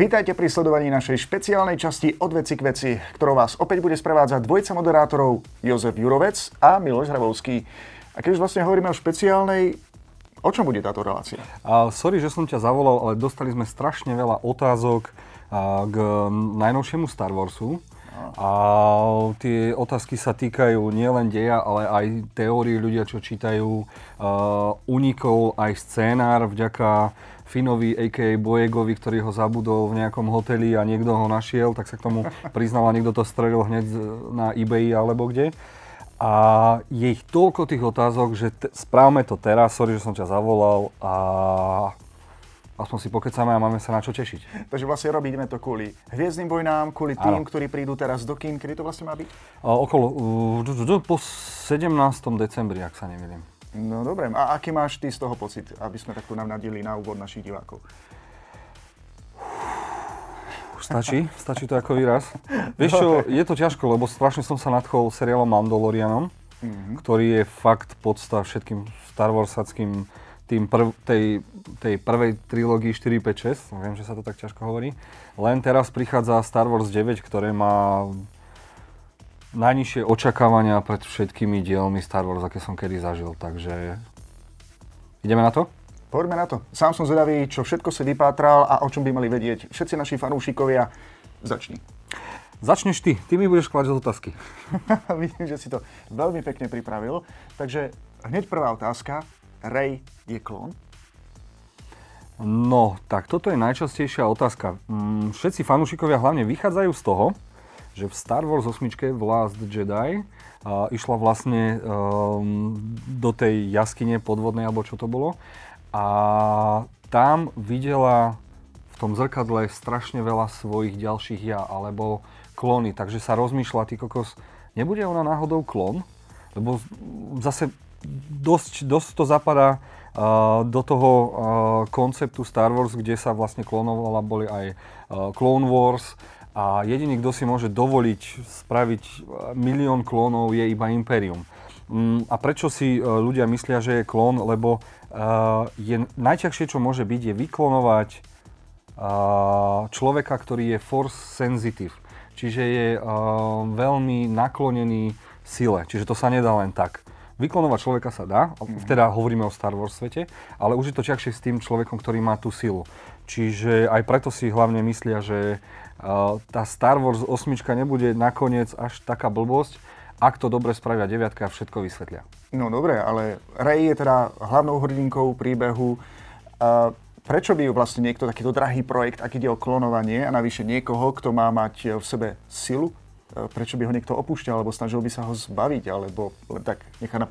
Vítajte pri sledovaní našej špeciálnej časti Od veci k veci, ktorou vás opäť bude sprevádzať dvojica moderátorov Jozef Jurovec a Miloš Hravovský. A keď už vlastne hovoríme o špeciálnej, o čom bude táto relácia? Sorry, že som ťa zavolal, ale dostali sme strašne veľa otázok k najnovšiemu Star Warsu. A tie otázky sa týkajú nielen deja, ale aj teórií ľudia, čo čítajú. Unikol aj scénár vďaka Finovi, a.k.a. Boyegovi, ktorý ho zabudol v nejakom hoteli a niekto ho našiel, tak sa k tomu priznal a niekto to strelil hneď na eBay alebo kde. A je ich toľko tých otázok, že správame to teraz, sorry, že som ťa zavolal a aspoň si pokecáme a máme sa na čo tešiť. Takže vlastne robíme to kvôli Hviezdnym vojnám, kvôli tým, ktorí prídu teraz do kín, kedy to vlastne má byť? Okolo, po 17. decembri, ak sa nemýlim. No dobre, a aký máš ty z toho pocit, aby sme takto navnadili na úvod našich divákov? Stačí to ako výraz. Vieš čo, je to ťažko, lebo strašne som sa nadchol seriálom Mandalorianom, ktorý je fakt podstav všetkým Star Warsackým tej prvej trilógii 4, 5, 6, viem, že sa to tak ťažko hovorí. Len teraz prichádza Star Wars 9, ktoré má najnižšie očakávania pred všetkými dielmi Star Wars, aké som kedy zažil, takže ideme na to? Poďme na to. Sám som zvedavý, čo všetko si vypátral a o čom by mali vedieť všetci naši fanúšikovia. Začneš ty. Ty mi budeš klásť otázky. Vidím, že si to veľmi pekne pripravil. Takže hneď prvá otázka. Rey je klón? No, tak toto je najčastejšia otázka. Všetci fanúšikovia hlavne vychádzajú z toho, že v Star Wars 8 v Last Jedi išla vlastne do tej jaskyne podvodnej, alebo čo to bolo. A tam videla v tom zrkadle strašne veľa svojich ďalších ja, alebo klóny. Takže sa rozmýšľa, ty kokos, nebude ona náhodou klón? Lebo zase dosť to zapadá do toho konceptu Star Wars, kde sa vlastne klonovala, boli aj Clone Wars. A jediný, kto si môže dovoliť spraviť milión klónov, je iba Imperium. A prečo si ľudia myslia, že je klón? Lebo je najťažšie, čo môže byť, je vyklonovať človeka, ktorý je force sensitive. Čiže je veľmi naklonený sile. Čiže to sa nedá len tak. Vyklonovať človeka sa dá, teda hovoríme o Star Wars svete, ale už je to ťažšie s tým človekom, ktorý má tú silu. Čiže aj preto si hlavne myslia, že tá Star Wars 8 nebude nakoniec až taká blbosť, ak to dobre spravia 9 a všetko vysvetlia. No dobre, ale Rey je teda hlavnou hrdinkou príbehu. Prečo by ju vlastne niekto takýto drahý projekt, ak ide o klonovanie a navyše niekoho, kto má mať v sebe silu, prečo by ho niekto opúšťal, alebo snažil by sa ho zbaviť, alebo len tak nechá na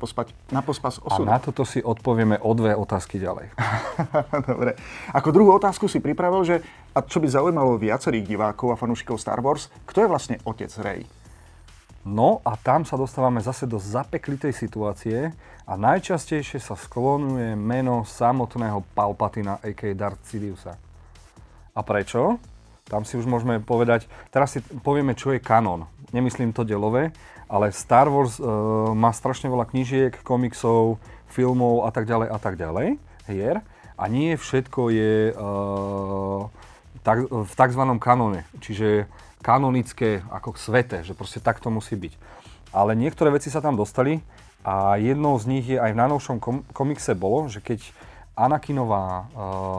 pospas osudu. A na toto si odpovieme o dve otázky ďalej. Dobre. Ako druhú otázku si pripravil, že, a čo by zaujímalo viacerých divákov a fanúšikov Star Wars, kto je vlastne otec Rey? No a tam sa dostávame zase do zapeklitej situácie a najčastejšie sa sklonuje meno samotného Palpatina, a.k.a. Darth Sidiousa. A prečo? Tam si už môžeme povedať, teraz si povieme, čo je kanon. Nemyslím to delové, ale Star Wars má strašne veľa knížiek, komiksov, filmov a tak ďalej, hier. A nie všetko je v takzvanom kanone, čiže kanonické, ako svete, že proste tak to musí byť. Ale niektoré veci sa tam dostali a jednou z nich je aj v najnovšom komikse bolo, že keď Anakinová,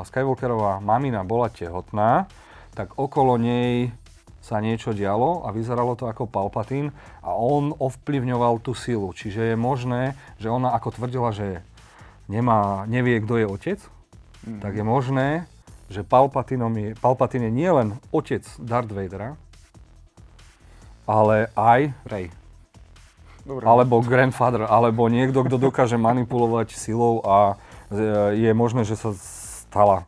Skywalkerová mamina bola tehotná, tak okolo nej sa niečo dialo a vyzeralo to ako Palpatín a on ovplyvňoval tú silu. Čiže je možné, že ona ako tvrdila, že nevie, kto je otec, tak je možné, že Palpatín je nielen otec Darth Vadera, ale aj Rey. Dobre. Alebo grandfather, alebo niekto, kto dokáže manipulovať silou a je možné, že sa stalo.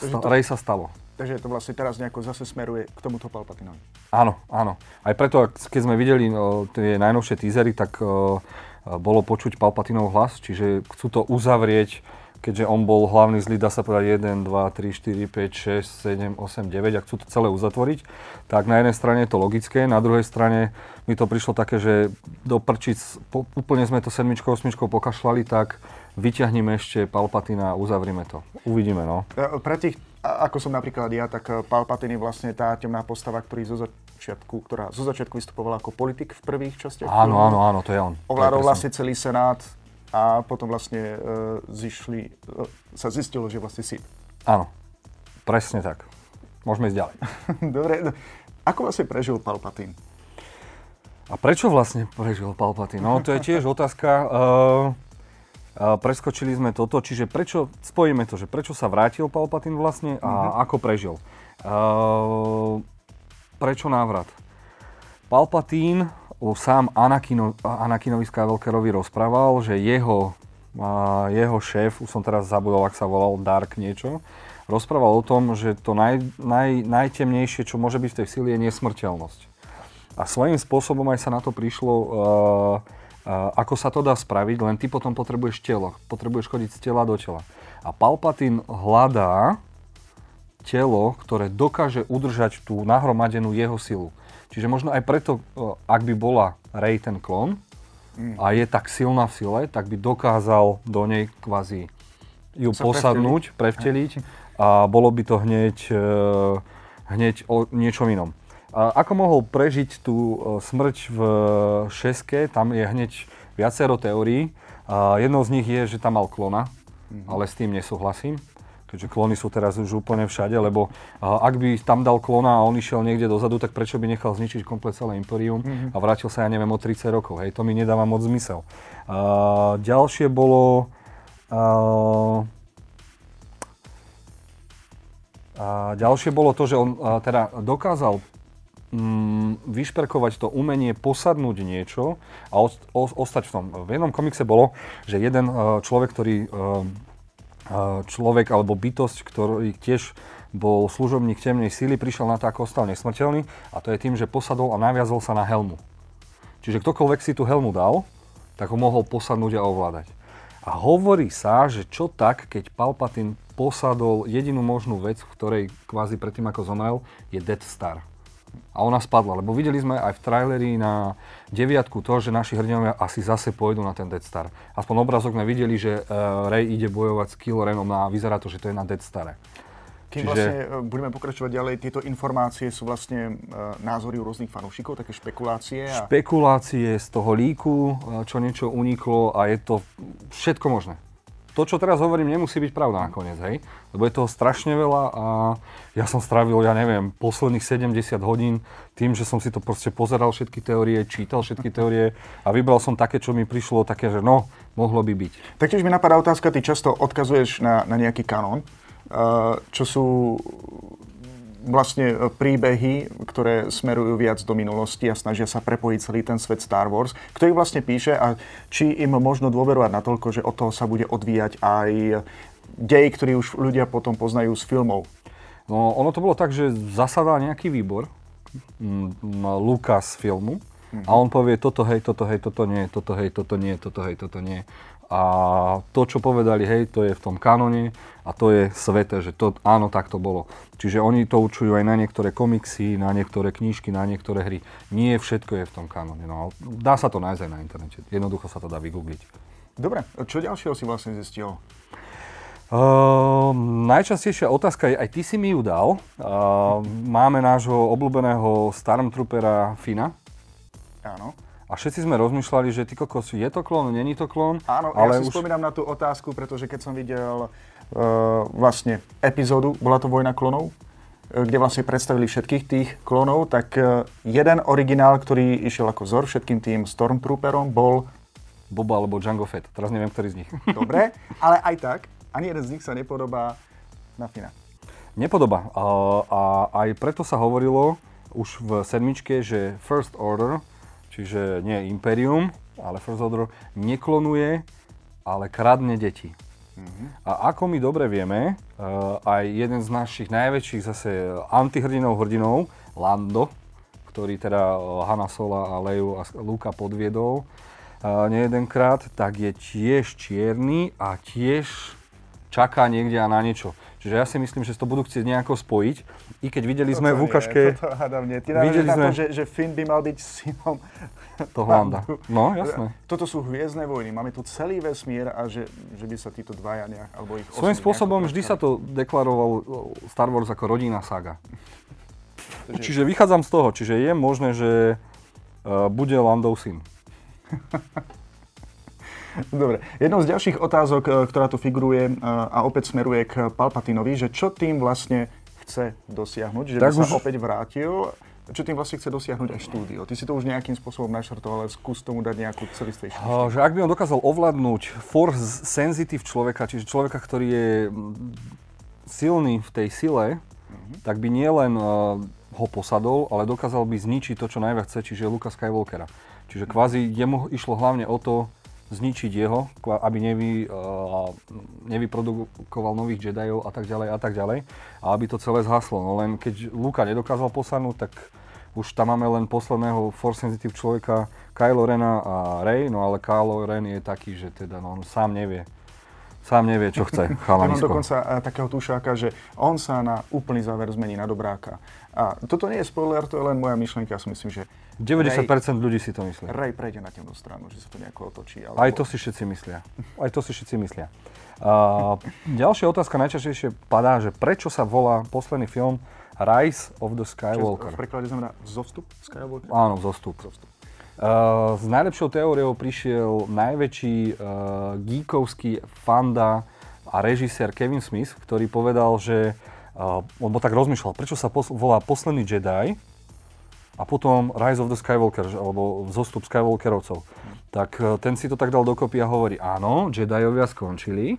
Rey sa stalo. Takže to vlastne teraz nejako zase smeruje k tomuto Palpatinovi. Áno. Aj preto, keď sme videli tie najnovšie teasery, tak bolo počuť Palpatinov hlas, čiže chcú to uzavrieť, keďže on bol hlavný zlý, dá sa povedať 1, 2, 3, 4, 5, 6, 7, 8, 9 a chcú to celé uzatvoriť, tak na jednej strane je to logické, na druhej strane mi to prišlo také, že úplne sme to 7, 8 pokašľali, tak vyťahneme ešte Palpatina a uzavrime to. Uvidíme, no. Pre tých, ako som napríklad ja, tak Palpatine je vlastne tá temná postava, ktorý zo začiatku vystupovala ako politik v prvých častiach. Áno, to je on. Ovládol vlastne celý senát a potom vlastne sa zistilo, že vlastne Sith. Áno, presne tak. Môžeme ísť ďalej. Dobre, ako vlastne prežil Palpatine? A prečo vlastne prežil Palpatine? No, to je tiež otázka. Preskočili sme toto, čiže prečo, spojíme to, že prečo sa vrátil Palpatine vlastne a ako prežil. Prečo návrat? Palpatine sám Anakinovi Skywalkerovi rozprával, že jeho šéf, už som teraz zabudol, ak sa volal Dark niečo, rozprával o tom, že to najtemnejšie, čo môže byť v tej sile, je nesmrteľnosť. A svojím spôsobom aj sa na to prišlo, ako sa to dá spraviť, len ty potom potrebuješ chodiť z tela do tela. A Palpatine hľadá telo, ktoré dokáže udržať tú nahromadenú jeho silu. Čiže možno aj preto, ak by bola Rey ten klon a je tak silná v sile, tak by dokázal do nej kvázi ju posadnúť, prevteliť a bolo by to hneď o niečom inom. Ako mohol prežiť tú smrť v šeske, tam je hneď viacero teórií. Jednou z nich je, že tam mal klona, ale s tým nesúhlasím, keďže klony sú teraz už úplne všade, lebo ak by tam dal klona a on išiel niekde dozadu, tak prečo by nechal zničiť komplet celé imperium a vrátil sa, ja neviem, o 30 rokov. Hej, to mi nedáva moc zmysel. Ďalšie bolo... ďalšie bolo to, že on teda dokázal vyšperkovať to umenie, posadnúť niečo a ostať v tom. V jednom komikse bolo, že jeden človek alebo bytosť, ktorý tiež bol služobník temnej síly, prišiel na to, ako ostal nesmrteľný, a to je tým, že posadol a naviazol sa na helmu. Čiže ktokoľvek si tú helmu dal, tak ho mohol posadnúť a ovládať. A hovorí sa, že čo tak, keď Palpatine posadol jedinú možnú vec, v ktorej kvázi predtým ako zomrel, je Death Star. A ona spadla, lebo videli sme aj v traileri na 9 to, že naši hrdinovia asi zase pôjdu na ten Death Star. Aspoň obrázok sme videli, že Rey ide bojovať s Kylo Renom a vyzerá to, že to je na Death Stare. Kým vlastne budeme pokračovať ďalej, tieto informácie sú vlastne názory rôznych fanúšikov, také špekulácie. Špekulácie z toho líku, čo niečo uniklo, a je to všetko možné. To, čo teraz hovorím, nemusí byť pravda nakoniec, hej? Lebo je toho strašne veľa a ja som strávil, ja neviem, posledných 70 hodín tým, že som si to proste pozeral všetky teórie, čítal všetky teórie a vybral som také, čo mi prišlo také, že no, mohlo by byť. Taktiež mi napadá otázka, ty často odkazuješ na nejaký kanón, čo sú vlastne príbehy, ktoré smerujú viac do minulosti a snažia sa prepojiť celý ten svet Star Wars, kto ich vlastne píše a či im možno dôverovať natoľko, že od toho sa bude odvíjať aj dej, ktorý už ľudia potom poznajú z filmov. No, ono to bolo tak, že zasadal nejaký výbor Lucas filmu a on povie toto hej, toto nie. A to, čo povedali, hej, to je v tom kanone a to je sveté, že to áno, tak to bolo. Čiže oni to určujú aj na niektoré komiksy, na niektoré knížky, na niektoré hry. Nie všetko je v tom kanone, no dá sa to nájsť aj na internete. Jednoducho sa to dá vygoogliť. Dobre, čo ďalšieho si vlastne zistil? Najčastejšia otázka je, aj ty si mi ju dal. Máme nášho obľúbeného Stormtroopera Fina. Áno. A všetci sme rozmýšľali, že ty kokos, je to klón, není to klón? Áno, ale ja si spomínam na tú otázku, pretože keď som videl vlastne epizódu, bola to Vojna klonov, kde vlastne predstavili všetkých tých klónov, tak jeden originál, ktorý išiel ako vzor všetkým tým Stormtrooperom, bol Boba alebo Django Fett. Teraz neviem, ktorý z nich. Dobre, ale aj tak, ani jeden z nich sa nepodobá na Fina. Nepodobá. A aj preto sa hovorilo už v sedmičke, že First Order, čiže nie Imperium, ale First Order neklonuje, ale kradne deti. A ako my dobre vieme, aj jeden z našich najväčších zase antihrdinov, Lando, ktorý teda Hana Sola a Leju a Luka podviedol nejedenkrát, tak je tiež čierny a tiež čaká niekde a na niečo. Čiže ja si myslím, že to budú chcieť nejako spojiť. I keď videli sme v ukážke... Toto hádam nie. Ty náležíš na to, že Finn by mal byť synom... To Landa. No, jasné. Toto sú hviezdne vojny. Máme tu celý vesmír a že by sa títo dvaja nejak... Alebo ich svojím spôsobom vždy sa to deklaroval Star Wars ako rodinná saga. Čiže vychádzam z toho. Čiže je možné, že bude Landov syn. Dobre. Jednou z ďalších otázok, ktorá tu figuruje a opäť smeruje k Palpatinovi, že čo tým vlastne chce dosiahnuť, že by sa opäť vrátil, čo tým vlastne chce dosiahnuť aj štúdio. Ty si to už nejakým spôsobom naštartoval, ale skús tomu dať nejakú celistvejšiu. Že ak by on dokázal ovládnuť force sensitive človeka, čiže človeka, ktorý je silný v tej sile, tak by nielen ho posadol, ale dokázal by zničiť to, čo najviac chce, čiže Luka Skywalkera. Čiže kvázi jemu išlo hlavne o to, zničiť jeho, aby nevyprodukoval nových Jediov a tak ďalej, a aby to celé zhaslo. No len keď Luka nedokázal posadnúť, tak už tam máme len posledného force sensitive človeka Kylo Rena a Rey, no ale Kylo Ren je taký, že teda no, on sám nevie, čo chce, chalanisko. Mám dokonca takého tušáka, že on sa na úplný záver zmení na dobráka. A toto nie je spoiler, to je len moja myšlienka, ja si myslím, že 90% ľudí si to myslí. Rey prejde na temnú stranu, že sa to nejako otočí. Alebo... Aj to si všetci myslia. Ďalšia otázka najčastejšie padá, že prečo sa volá posledný film Rise of the Skywalker? Čo v preklade znamená zostup Skywalker? Áno, zostup. S najlepšou teóriou prišiel najväčší geekovský fanda a režisér Kevin Smith, ktorý povedal, že on tak rozmýšľal, prečo sa volá posledný Jedi, a potom Rise of the Skywalker, alebo zostup Skywalkerovcov. Tak ten si to tak dal dokopy a hovorí, áno, Jediovia skončili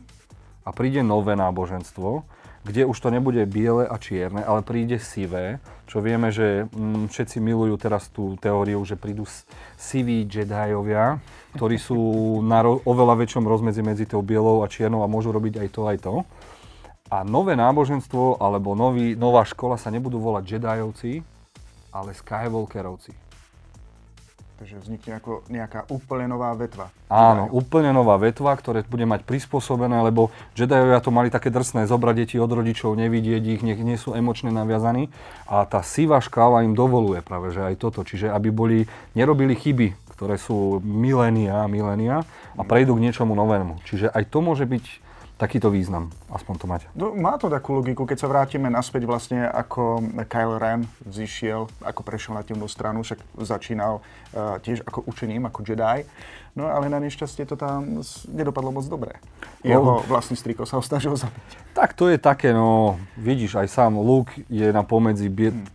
a príde nové náboženstvo, kde už to nebude biele a čierne, ale príde sivé, čo vieme, že všetci milujú teraz tú teóriu, že prídu siví Jediovia, ktorí sú na oveľa väčšom rozmedzi medzi tou bielou a čiernou a môžu robiť aj to, aj to. A nové náboženstvo, alebo nová škola sa nebudú volať Jedijovci, ale Skywalkerovci. Takže vznikne nejaká úplne nová vetva. Áno, úplne nová vetva, ktoré bude mať prispôsobené, lebo Jedijovia to mali také drsné, zobrať deti od rodičov, nevidieť ich, nech nie sú emočne naviazaní. A tá sivá škála im dovoluje práve, že aj toto. Čiže aby nerobili chyby, ktoré sú milénia a prejdú k niečomu novému. Čiže aj to môže byť takýto význam, aspoň to mať. No, má to takú logiku, keď sa vrátime naspäť vlastne, ako Kylo Ren zišiel, ako prešiel na temnú stranu, však začínal tiež ako učením, ako Jedi. No ale na nešťastie to tam nedopadlo moc dobre. Jeho vlastný striko sa ho snažil zabiť. Tak to je také, no vidíš, aj sám Luke je na pomedzi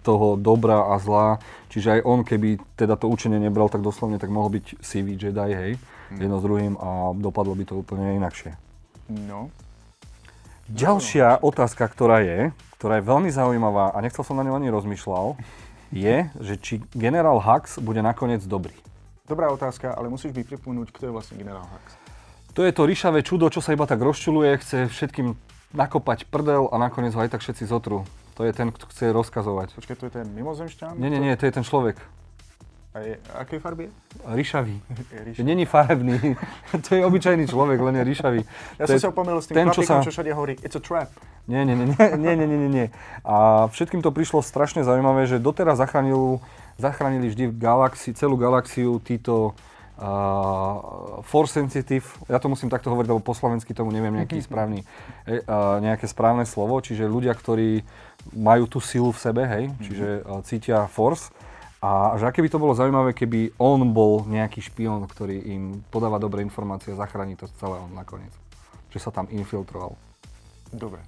toho dobra a zla, čiže aj on, keby teda to učenie nebral tak doslovne, tak mohol byť sivý Jedi, hej, jedno s druhým a dopadlo by to úplne inakšie. No. Ďalšia otázka, ktorá je veľmi zaujímavá a nechcel som na ňu ani rozmýšľal, je, že či generál Hux bude nakoniec dobrý. Dobrá otázka, ale musíš mi pripomenúť, kto je vlastne generál Hux. To je to ryšavé čudo, čo sa iba tak rozčuluje, chce všetkým nakopať prdel a nakoniec ho aj tak všetci zotrú. To je ten, kto chce rozkazovať. Počkaj, to je ten mimozemšťan? Nie, to je ten človek. Akej farby je? Ryšavý. Není farebný. To je obyčajný človek, len je ryšavý. Ja som sa opomínal s tým chlapíkom, čo všade hovorí, it's a trap. Nie. A všetkým to prišlo strašne zaujímavé, že doteraz zachránili vždy celú galaxiu títo force sensitive. Ja to musím takto hovoriť, lebo po slovensky tomu neviem nejaké správne slovo. Čiže ľudia, ktorí majú tú silu v sebe, hej, čiže cítia force. A že aké by to bolo zaujímavé, keby on bol nejaký špión, ktorý im podáva dobré informácie a zachrání to celé on nakoniec. Že sa tam infiltroval. Dobre.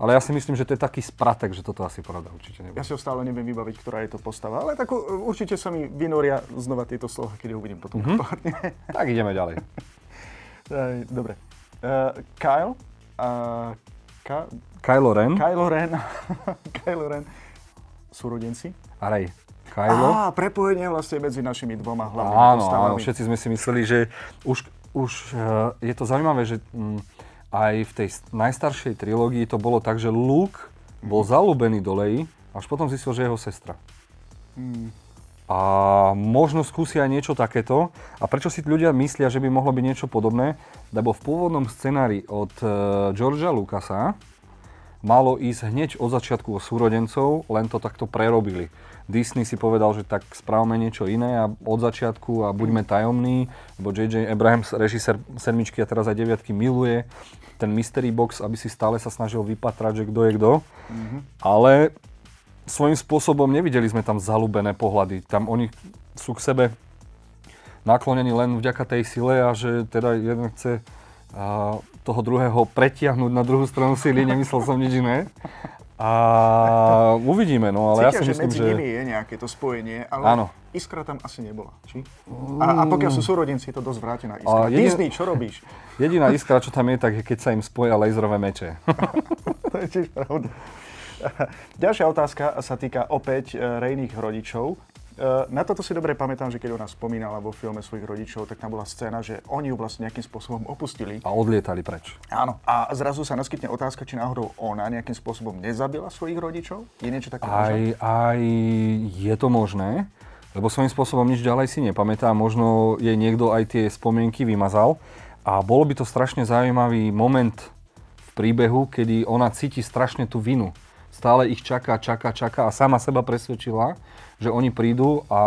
Ale ja si myslím, že to je taký spratek, že toto asi pravda určite nebude. Ja si ho stále neviem vybaviť, ktorá je to postava, ale tak určite sa mi vynoria znova tieto slova, keď ho uvidím potom. Tak ideme ďalej. Dobre. Kylo Ren. Súrodenci. A Rey. Kylo. Prepojenie vlastne medzi našimi dvoma hlavnými postavami. Áno, všetci sme si mysleli, že už je to zaujímavé, že aj v tej najstaršej trilógii to bolo tak, že Luke bol zalúbený do Leji, až potom zistil, že je jeho sestra. A možno skúsia niečo takéto. A prečo si ľudia myslia, že by mohlo byť niečo podobné? Lebo v pôvodnom scenári od Georgea Lucasa malo ísť hneď od začiatku o súrodencov, len to takto prerobili. Disney si povedal, že tak správame niečo iné a od začiatku a buďme tajomní, lebo J.J. Abrams, režisér 7 a teraz aj 9 miluje ten mystery box, aby si stále sa snažil vypatrať, že kto je kto. Mm-hmm. Ale svojím spôsobom nevideli sme tam zaľúbené pohľady. Tam oni sú k sebe naklonení len vďaka tej sile a že teda jeden chce toho druhého pretiahnuť na druhú stranu síly, nemyslel som nič iné. A uvidíme, no, ale cítia, ja si myslím, že medzi nimi je nejaké to spojenie, ale áno, iskra tam asi nebola, či? A pokiaľ sú súrodenci, je to dosť vrátená iskra. Disney, čo robíš? Jediná iskra, čo tam je, tak je, keď sa im spoja laserové meče. To je tiež pravda. Ďalšia otázka sa týka opäť Reyných rodičov. Na toto si dobre pamätám, že keď ona spomínala vo filme svojich rodičov, tak tam bola scéna, že oni ju vlastne nejakým spôsobom opustili. A odlietali preč. Áno. A zrazu sa naskytne otázka, či náhodou ona nejakým spôsobom nezabila svojich rodičov? Je niečo také možné? Aj je to možné, lebo svojím spôsobom nič ďalej si nepamätá. Možno jej niekto aj tie spomienky vymazal. A bolo by to strašne zaujímavý moment v príbehu, kedy ona cíti strašne tú vinu. Stále ich čaká a sama seba presvedčila, že oni prídu a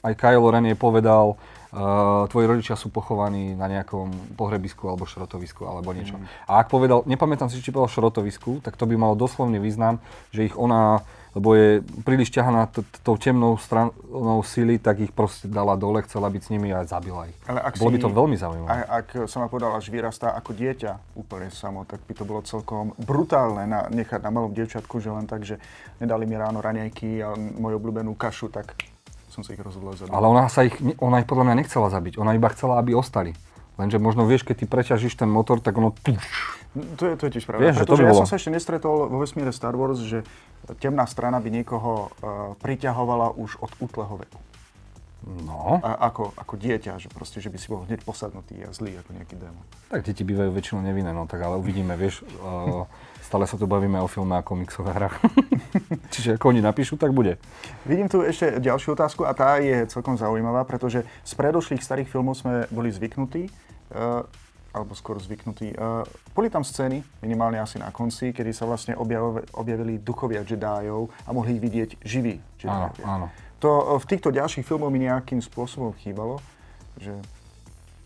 aj Kylo Ren jej povedal, tvoji rodičia sú pochovaní na nejakom pohrebisku alebo šrotovisku alebo niečo. A ak povedal, nepamätám si, či povedal šrotovisku, tak to by malo doslovný význam, že ich ona, lebo je príliš ťahaná tou temnou stranou sily, tak ich proste dala dole, chcela byť s nimi a zabila ich. Bolo by to veľmi zaujímavé. Ak som ma povedal, až vyrastá ako dieťa úplne samo, tak by to bolo celkom brutálne nechať na malom dievčatku, že len tak, že nedali mi ráno raňajky a moju obľúbenú kašu, tak som sa ich rozhodol zabiť. Ale ona ich podľa mňa nechcela zabiť, ona iba chcela, aby ostali. Lenže možno vieš, keď ty preťažíš ten motor, tak ono... To je tiež pravda. Vieš, pretože ja som sa ešte nestretol vo vesmíre Star Wars, že temná strana by niekoho priťahovala už od útleho veku. No. Ako dieťa, že proste, že by si bol hneď posadnutý a zlý ako nejaký démon. Tak deti bývajú väčšinou nevinné, no tak ale uvidíme, vieš, stále sa tu bavíme o filme a komiksových hrách. Čiže ako oni napíšu, tak bude. Vidím tu ešte ďalšiu otázku a tá je celkom zaujímavá, pretože z predošlých starých filmov sme boli zvyknutí, alebo skoro zvyknutí. Boli tam scény, minimálne asi na konci, kedy sa vlastne objavili duchovia Jediov a mohli ich vidieť živí Jediovia. Áno, áno. To v týchto ďalších filmoch mi nejakým spôsobom chýbalo, že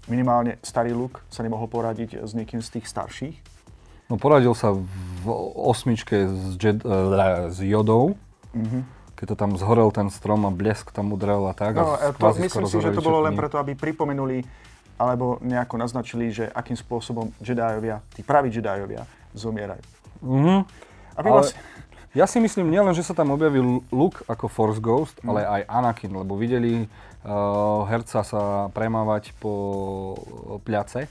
minimálne starý Luke sa nemohol poradiť s niekým z tých starších. No poradil sa v 8 s Jodou, keď to tam zhorel ten strom a blesk tam udrel a tak. No, a to, myslím si, že to bolo len preto, aby pripomenuli alebo nejako naznačili, že akým spôsobom Jediovia, tí praví Jediovia zomierajú. Aby vlastne... Ja si myslím, nielen, že sa tam objavil Luke ako Force Ghost, ale aj Anakin, lebo videli herca sa premávať po pľace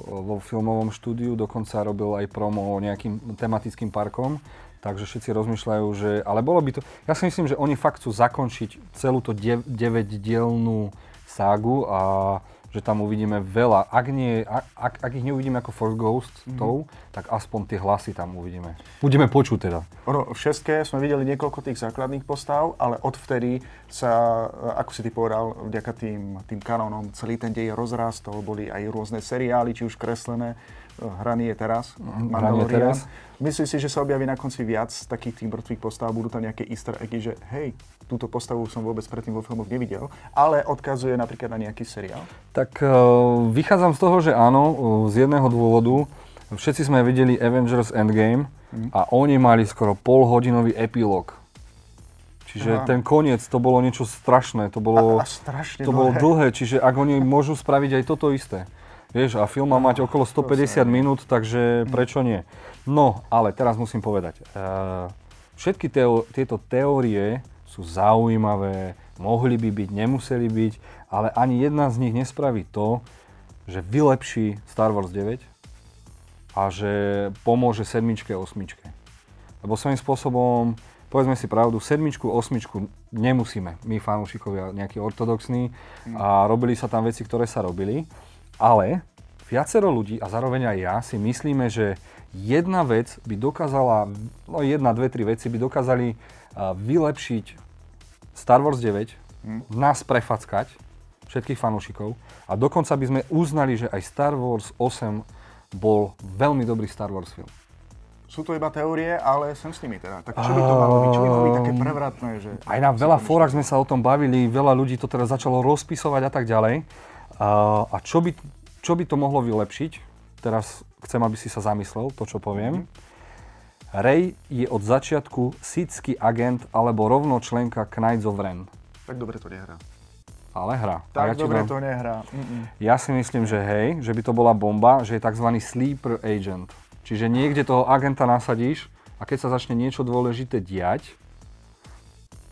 vo filmovom štúdiu, dokonca robil aj promo nejakým tematickým parkom, takže všetci rozmýšľajú, že... Ale bolo by to... Ja si myslím, že oni fakt chcú zakončiť celú tú 9-dielnú ságu a že tam uvidíme veľa. Ak ich neuvidíme ako Force Ghostov, tak aspoň tie hlasy tam uvidíme. Budeme počuť teda. V šestke sme videli niekoľko tých základných postav, ale odvtedy sa, ako si ty povedal, vďaka tým kanónom celý ten dej rozrástol. Boli aj rôzne seriály, či už kreslené. Hraný je teraz, Mandalorian. Myslím si, že sa objaví na konci viac takých tých mŕtvych postav, budú tam nejaké easter eggy, že hej, túto postavu som vôbec predtým vo filmoch nevidel, ale odkazuje napríklad na nejaký seriál. Tak vychádzam z toho, že áno, z jedného dôvodu. Všetci sme videli Avengers Endgame a oni mali skoro polhodinový epilóg. Čiže ten koniec, to bolo niečo strašné, to bolo dlhé, čiže ak oni môžu spraviť aj toto isté. Vieš, a film má mať okolo 150 minút, takže prečo nie? No, ale teraz musím povedať. Všetky tieto teórie sú zaujímavé, mohli by byť, nemuseli byť, ale ani jedna z nich nespraví to, že vylepší Star Wars 9 a že pomôže 7, 8. Lebo svojím spôsobom, povedzme si pravdu, 7, 8 nemusíme. My fanúšikovia nejakí ortodoxní a robili sa tam veci, ktoré sa robili. Ale viacero ľudí, a zároveň aj ja, si myslíme, že jedna vec by dokázala, no 1, 2, 3 veci by dokázali vylepšiť Star Wars 9 nás prefackať, všetkých fanúšikov, a dokonca by sme uznali, že aj Star Wars 8 bol veľmi dobrý Star Wars film. Sú to iba teórie, ale sem s nimi teda. Tak čo by to malo byť? Čo by boli také prevratné? Že aj na veľa fórach sme sa o tom bavili, veľa ľudí to teraz začalo rozpisovať a tak ďalej. A čo by to mohlo vylepšiť? Teraz chcem, aby si sa zamyslel to, čo poviem. Rey je od začiatku sithský agent alebo rovno členka Knights of Ren. Tak dobre to nehrá. Ale hrá. Tak ja dobre to nehrá. Ja si myslím, že hej, že by to bola bomba, že je tzv. Sleeper agent. Čiže niekde toho agenta nasadíš a keď sa začne niečo dôležité diať,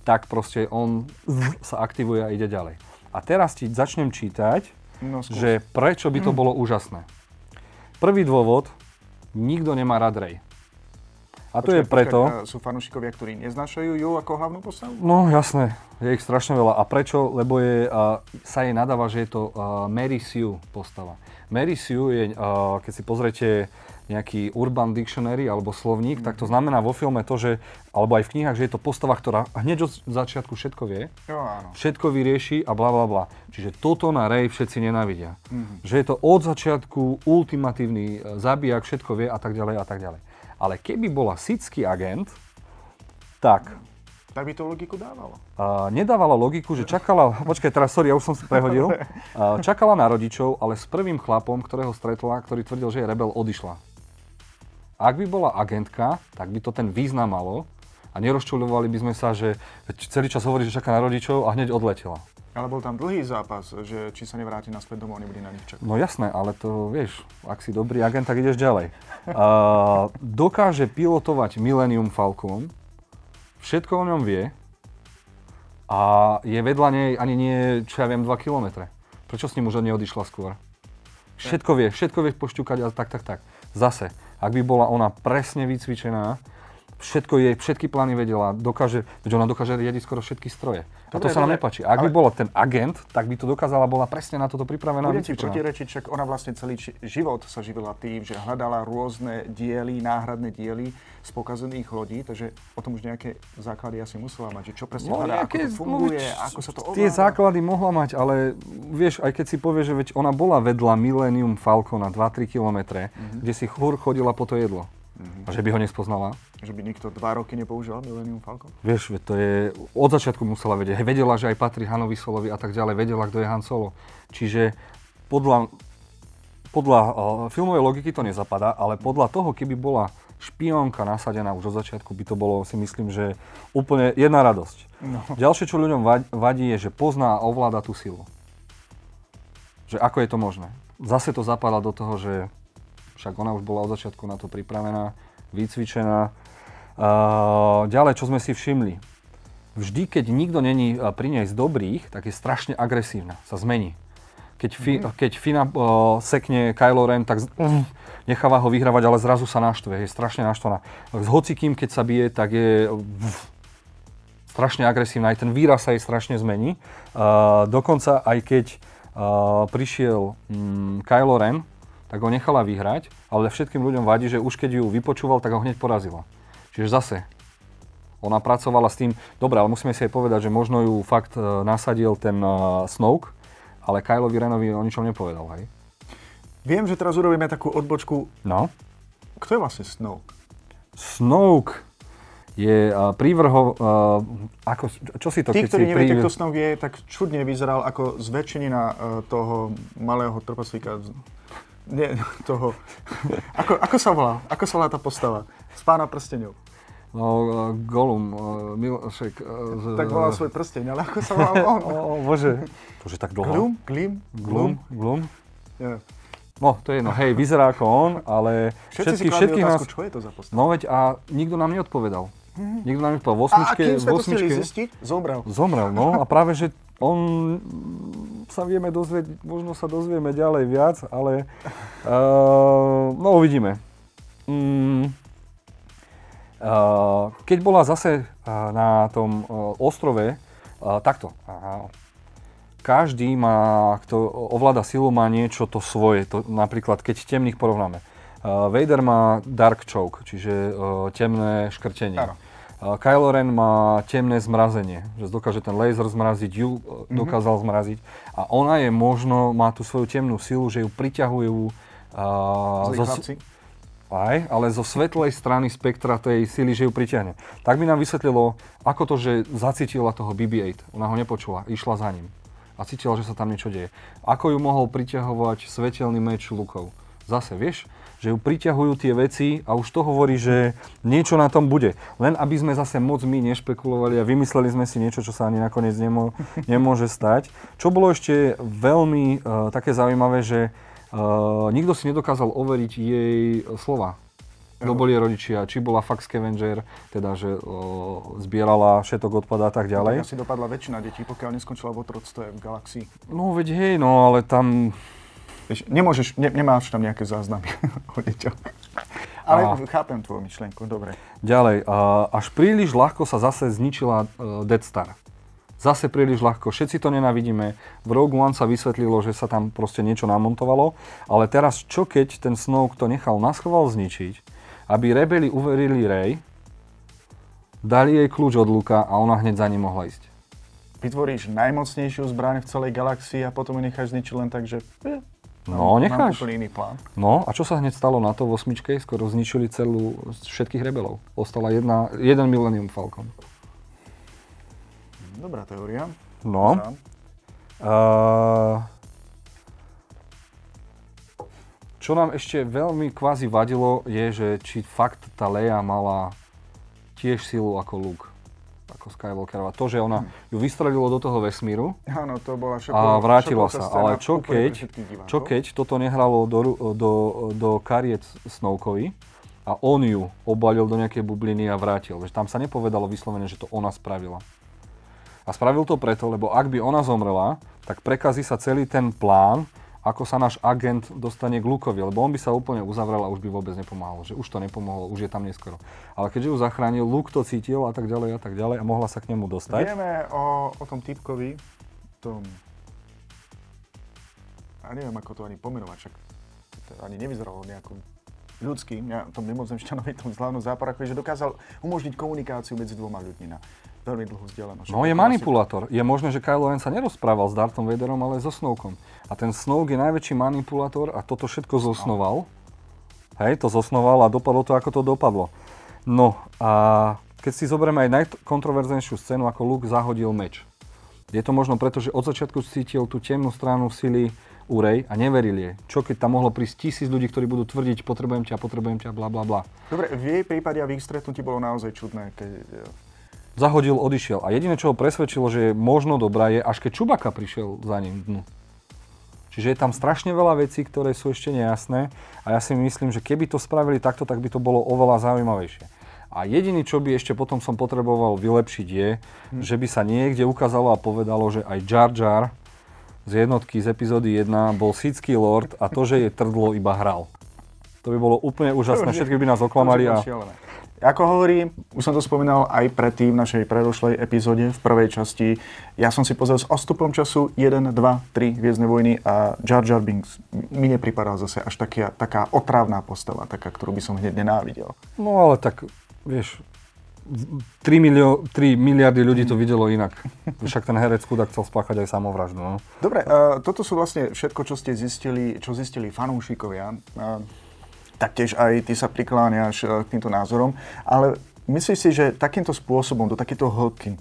tak proste on sa aktivuje a ide ďalej. A teraz ti začnem čítať, že prečo by to bolo úžasné. Prvý dôvod, nikto nemá rád Rey. A to je preto... Sú fanúšikovia, ktorí neznášajú ju ako hlavnú postavu? No jasné, je ich strašne veľa. A prečo? Lebo je, sa jej nadáva, že je to Mary Sue postava. Mary Sue je, keď si pozriete nejaký Urban Dictionary alebo slovník, tak to znamená vo filme to, že, alebo aj v knihách, že je to postava, ktorá hneď od začiatku všetko vie, všetko vyrieši a blablabla. Čiže toto na Rey všetci nenávidia. Že je to od začiatku ultimatívny zabijak, všetko vie a tak ďalej a tak ďalej. Ale keby bola sithský agent, tak... Tak by to logiku dávalo. Nedávala logiku, že čakala... Počkaj, teraz, sorry, ja už som si prehodil. Čakala na rodičov, ale s prvým chlapom, ktorého stretla, ktorý tvrdil, že je rebel, odišla. Ak by bola agentka, tak by to ten význam malo a nerozčuľovali by sme sa, že celý čas hovorí, že čaká na rodičov a hneď odletela. Ale bol tam dlhý zápas, že či sa nevráti naspäť domov, nebude na nich čakať. No jasné, ale to vieš, ak si dobrý agent, tak ideš ďalej. Dokáže pilotovať Millennium Falcon, všetko o ňom vie a je vedľa nej ani nie, čo ja viem, 2 kilometre. Prečo s ním už neodišla skôr? Všetko vie pošťukať a tak. Zase, ak by bola ona presne vycvičená, všetky plány vedela, ona dokáže riadiť skoro všetky stroje. A to sa nám nepáči. Ak by bola ten agent, tak by to dokázala, bola presne na toto pripravená. Budem ti protirečiť, však ona vlastne celý život sa živila tým, že hľadala rôzne diely, náhradné diely z pokazených lodí, takže o tom už nejaké základy asi musela mať, že čo presne hľadá, ako to funguje, ako sa to ovláda. Tie základy mohla mať, ale vieš, aj keď si povie, že veď ona bola vedľa Millennium Falcona 2-3 kilometre, kde si chodila po to jedlo. A že by ho nespoznala? Že by nikto 2 roky nepoužíval Millennium Falcon? Vieš, to je... Od začiatku musela vedieť. Vedela, že aj patrí Hanovi Solovi a tak ďalej. Vedela, kto je Han Solo. Čiže podľa filmovej logiky to nezapadá, ale podľa toho, keby bola špionka nasadená už od začiatku, by to bolo, si myslím, že úplne jedna radosť. No. Ďalšie, čo ľuďom vadí, je, že pozná a ovláda tú silu. Že ako je to možné? Zase to zapadá do toho, že... Však ona už bola od začiatku na to pripravená, vycvičená. Ďalej, čo sme si všimli. Vždy, keď nikto není pri nej z dobrých, tak je strašne agresívna, sa zmení. Keď Fina sekne Kylo Ren, tak necháva ho vyhrávať, ale zrazu sa naštve, je strašne naštvaná. S hocikým, keď sa bije, tak je strašne agresívna, aj ten výraz sa jej strašne zmení. Dokonca aj keď prišiel Kylo Ren, tak ho nechala vyhrať, ale všetkým ľuďom vadí, že už keď ju vypočúval, tak ho hneď porazila. Čiže zase, ona pracovala s tým, dobre, ale musíme si aj povedať, že možno ju fakt nasadil ten Snoke, ale Kylovi Renovi o ničom nepovedal, hej? Viem, že teraz urobíme takú odbočku. No? Kto je vlastne Snoke? Snoke je kto Snoke je, tak čudne vyzeral ako zväčšenina toho malého trpaslíka. Nie, toho. Ako sa volá? Ako sa volá tá postava? Z Pána prstenov. No, Gollum, Milošek. Tak volá svoj prsteň, ale ako sa volá on? Bože. Bože, tak dlho. Glum? Yeah. No, to je jedno. Hej, vyzerá ako on, ale... Všetci si kladli otázku, čo je to za postava? No veď, a nikto nám neodpovedal. Nikto nám neodpovedal. A kým sme to chceli zistiť? Zomrel, no. A práve, že on... Možno sa dozvieme ďalej viac, ale uvidíme. Keď bola zase na tom ostrove, takto. Aha. Každý má, kto ovláda silu, má niečo to svoje. To, napríklad, keď temných porovnáme. Vader má dark choke, čiže temné škrtenie. Kylo Ren má temné zmrazenie, že dokáže ten laser zmraziť, ju dokázal zmraziť a ona je možno, má tú svoju temnú silu, že ju priťahujú ale zo svetlej strany spektra tej sily, že ju priťahne. Tak by nám vysvetlilo, ako to, že zacítila toho BB-8, ona ho nepočula, išla za ním a cítila, že sa tam niečo deje. Ako ju mohol priťahovať svetelný meč Lukov? Zase, vieš, že ju priťahujú tie veci a už to hovorí, že niečo na tom bude. Len aby sme zase moc my nešpekulovali a vymysleli sme si niečo, čo sa ani nakoniec nemôže stať. Čo bolo ešte veľmi také zaujímavé, že nikto si nedokázal overiť jej slova. Kto boli rodičia, či bola fakt scavenger, teda že zbierala všetok odpad a tak ďalej. Tak asi dopadla väčšina detí, pokiaľ neskončila v otroctve v galaxii. No veď hej, no ale tam... Vieš, nemáš tam nejaké záznamy o deťoch. Ale chápem tvoju myšlienku, dobre. Ďalej, až príliš ľahko sa zase zničila Death Star. Zase príliš ľahko, všetci to nenávidíme. V Rogue One sa vysvetlilo, že sa tam proste niečo namontovalo. Ale teraz čo keď ten Snoke to nechal naschvál zničiť, aby rebeli uverili Rey, dali jej kľúč od Luka a ona hneď za ním mohla ísť. Vytvoríš najmocnejšiu zbraň v celej galaxii a potom ju necháš zničiť len tak, že... No, necháš. Mám úplný iný plán. No, a čo sa hneď stalo na to v osmičke? Skoro zničili celú všetkých rebelov. Ostala jeden Millennium Falcon. Dobrá teória. No. Čo nám ešte veľmi kvázi vadilo je, že či fakt tá Leia mala tiež silu ako Luke. Ako Skywalkerova. To, že ona ju vystrelilo do toho vesmíru. Áno, to bola šoková. A vrátila sa. Ale čo keď toto nehralo do kariet Snokeovi a on ju obalil do nejakej bubliny a vrátil. Tam sa nepovedalo vyslovene, že to ona spravila. A spravil to preto, lebo ak by ona zomrela, tak prekazí sa celý ten plán, ako sa náš agent dostane k Lukeovi, lebo on by sa úplne uzavrel a už by vôbec nepomáhal, že už to nepomohlo, už je tam neskoro. Ale keďže ju zachránil, Luke to cítil a tak ďalej a mohla sa k nemu dostať. Vieme o tom typkovi, a neviem ako to ani pomenovať, však ani nevyzeralo nejakom ľudským, ja tom mimozemšťanovi, tom zľavnom záparaku, že dokázal umožniť komunikáciu medzi dvoma ľuďmi. Veľmi dlho vzdialenosť. No je manipulátor. Je možné, že Kylo Ren sa nerozprával s Darthom Vaderom, ale so Snokeom. A ten Snoke je najväčší manipulátor a toto všetko zosnoval. Hej, to zosnoval a dopadlo to, ako to dopadlo. No a keď si zoberieme aj najkontroverznejšiu scénu, ako Luke zahodil meč. Je to možno preto, že od začiatku cítil tú temnú stranu sily u Rey a neveril jej. Čo keď tam mohlo prísť 1000 ľudí, ktorí budú tvrdiť potrebujem ťa, bla bla bla. Dobre, v jej prípade a v ich stretnutí bolo naozaj čudné, keď zahodil, odišiel. A jediné, čo ho presvedčilo, že je možno dobrá, je až keď Chewbacca prišiel za ním dnu. Čiže je tam strašne veľa vecí, ktoré sú ešte nejasné a ja si myslím, že keby to spravili takto, tak by to bolo oveľa zaujímavejšie. A jediné, čo by ešte potom som potreboval vylepšiť je, že by sa niekde ukázalo a povedalo, že aj Jar Jar z jednotky z epizódy 1 bol Sithský lord a to, že je trdlo, iba hral. To by bolo úplne úžasné, všetky by nás oklamali a... Ako hovorím, už som to spomínal aj predtým v našej predošlej epizóde v prvej časti. Ja som si pozrel s odstupom času 1, 2, 3 Hviezdne vojny a Jar Jar Binks mi nepripadal zase až taká otrávna postava, taká, ktorú by som hneď nenávidel. No ale tak, vieš, 3 miliardy ľudí to videlo inak. Však ten herec chudák chcel spáchať aj samovraždu, no. Dobre, toto sú vlastne všetko, čo ste zistili, fanúšikovia. Taktiež aj ty sa prikláňaš k týmto názorom, ale myslíš si, že takýmto spôsobom, do takéto hĺbky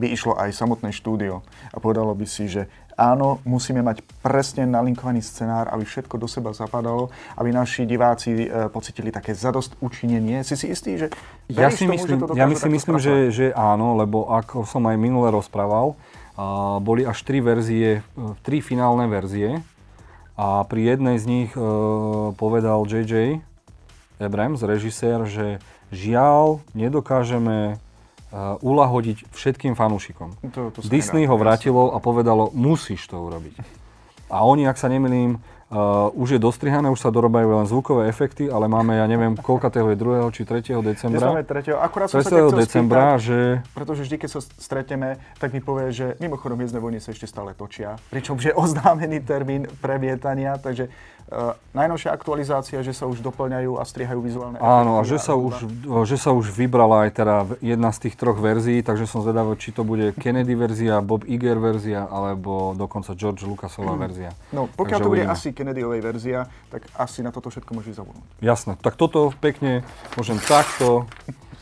by išlo aj samotné štúdio a povedalo by si, že áno, musíme mať presne nalinkovaný scenár, aby všetko do seba zapadalo, aby naši diváci pocitili také zadosťučinenie. Si si istý, že... Ja si myslím, že áno, lebo ako som aj minule rozprával, boli až 3 finálne verzie. A pri jednej z nich povedal J.J. Abrams, režisér, že žiaľ, nedokážeme ulahodiť všetkým fanúšikom. Disney ho vrátilo a povedalo, musíš to urobiť. A oni, ak sa nemýlim, Už je dostrihané, už sa dorobajú len zvukové efekty, ale máme, ja neviem, koľka toho je 2. či 3. decembra. 3. Akurát som sa chcel decembra, spýtať, že... pretože vždy, keď sa stretneme, tak mi povie, že mimochodom Hviezdne vojny sa ešte stále točia, pričomže oznámený termín previetania, takže najnovšia aktualizácia, že sa už doplňajú a strihajú vizuálne efekty. Áno, a že sa už vybrala aj teda jedna z tých troch verzií, takže som zvedavý, či to bude Kennedy verzia, Bob Iger verzia, alebo dokonca George Lucasova verzia. No, pokiaľ takže to bude asi Kennedyovej verzia, tak asi na toto všetko môžeš zavúnúť. Jasné, tak toto pekne môžem takto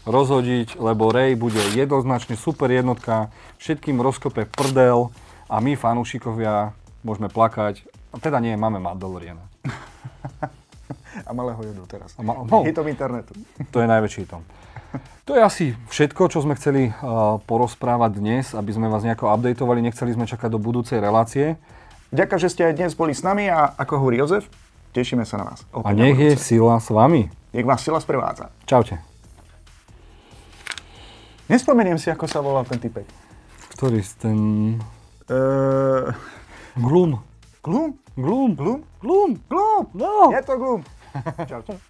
rozhodiť, lebo Rey bude jednoznačne super jednotka, všetkým rozkope prdel a my fanúšikovia môžeme plakať. Teda nie, máme Mandaloriana. A malého Jodu teraz. Hitom internetu. To je najväčší hitom. To je asi všetko, čo sme chceli porozprávať dnes, aby sme vás nejako updateovali, nechceli sme čakať do budúcej relácie. Ďakujem, že ste aj dnes boli s nami a ako hovorí Jozef, tešíme sa na vás. A nech je sila s vami. Nech vás sila sprevádza. Čaute. Nespomeniem si, ako sa volal ten typek. Ktorý z ten... Gloom. Gloom? Gloom. Gloom. Gloom. Gloom. No. Je to Gloom. Čaute.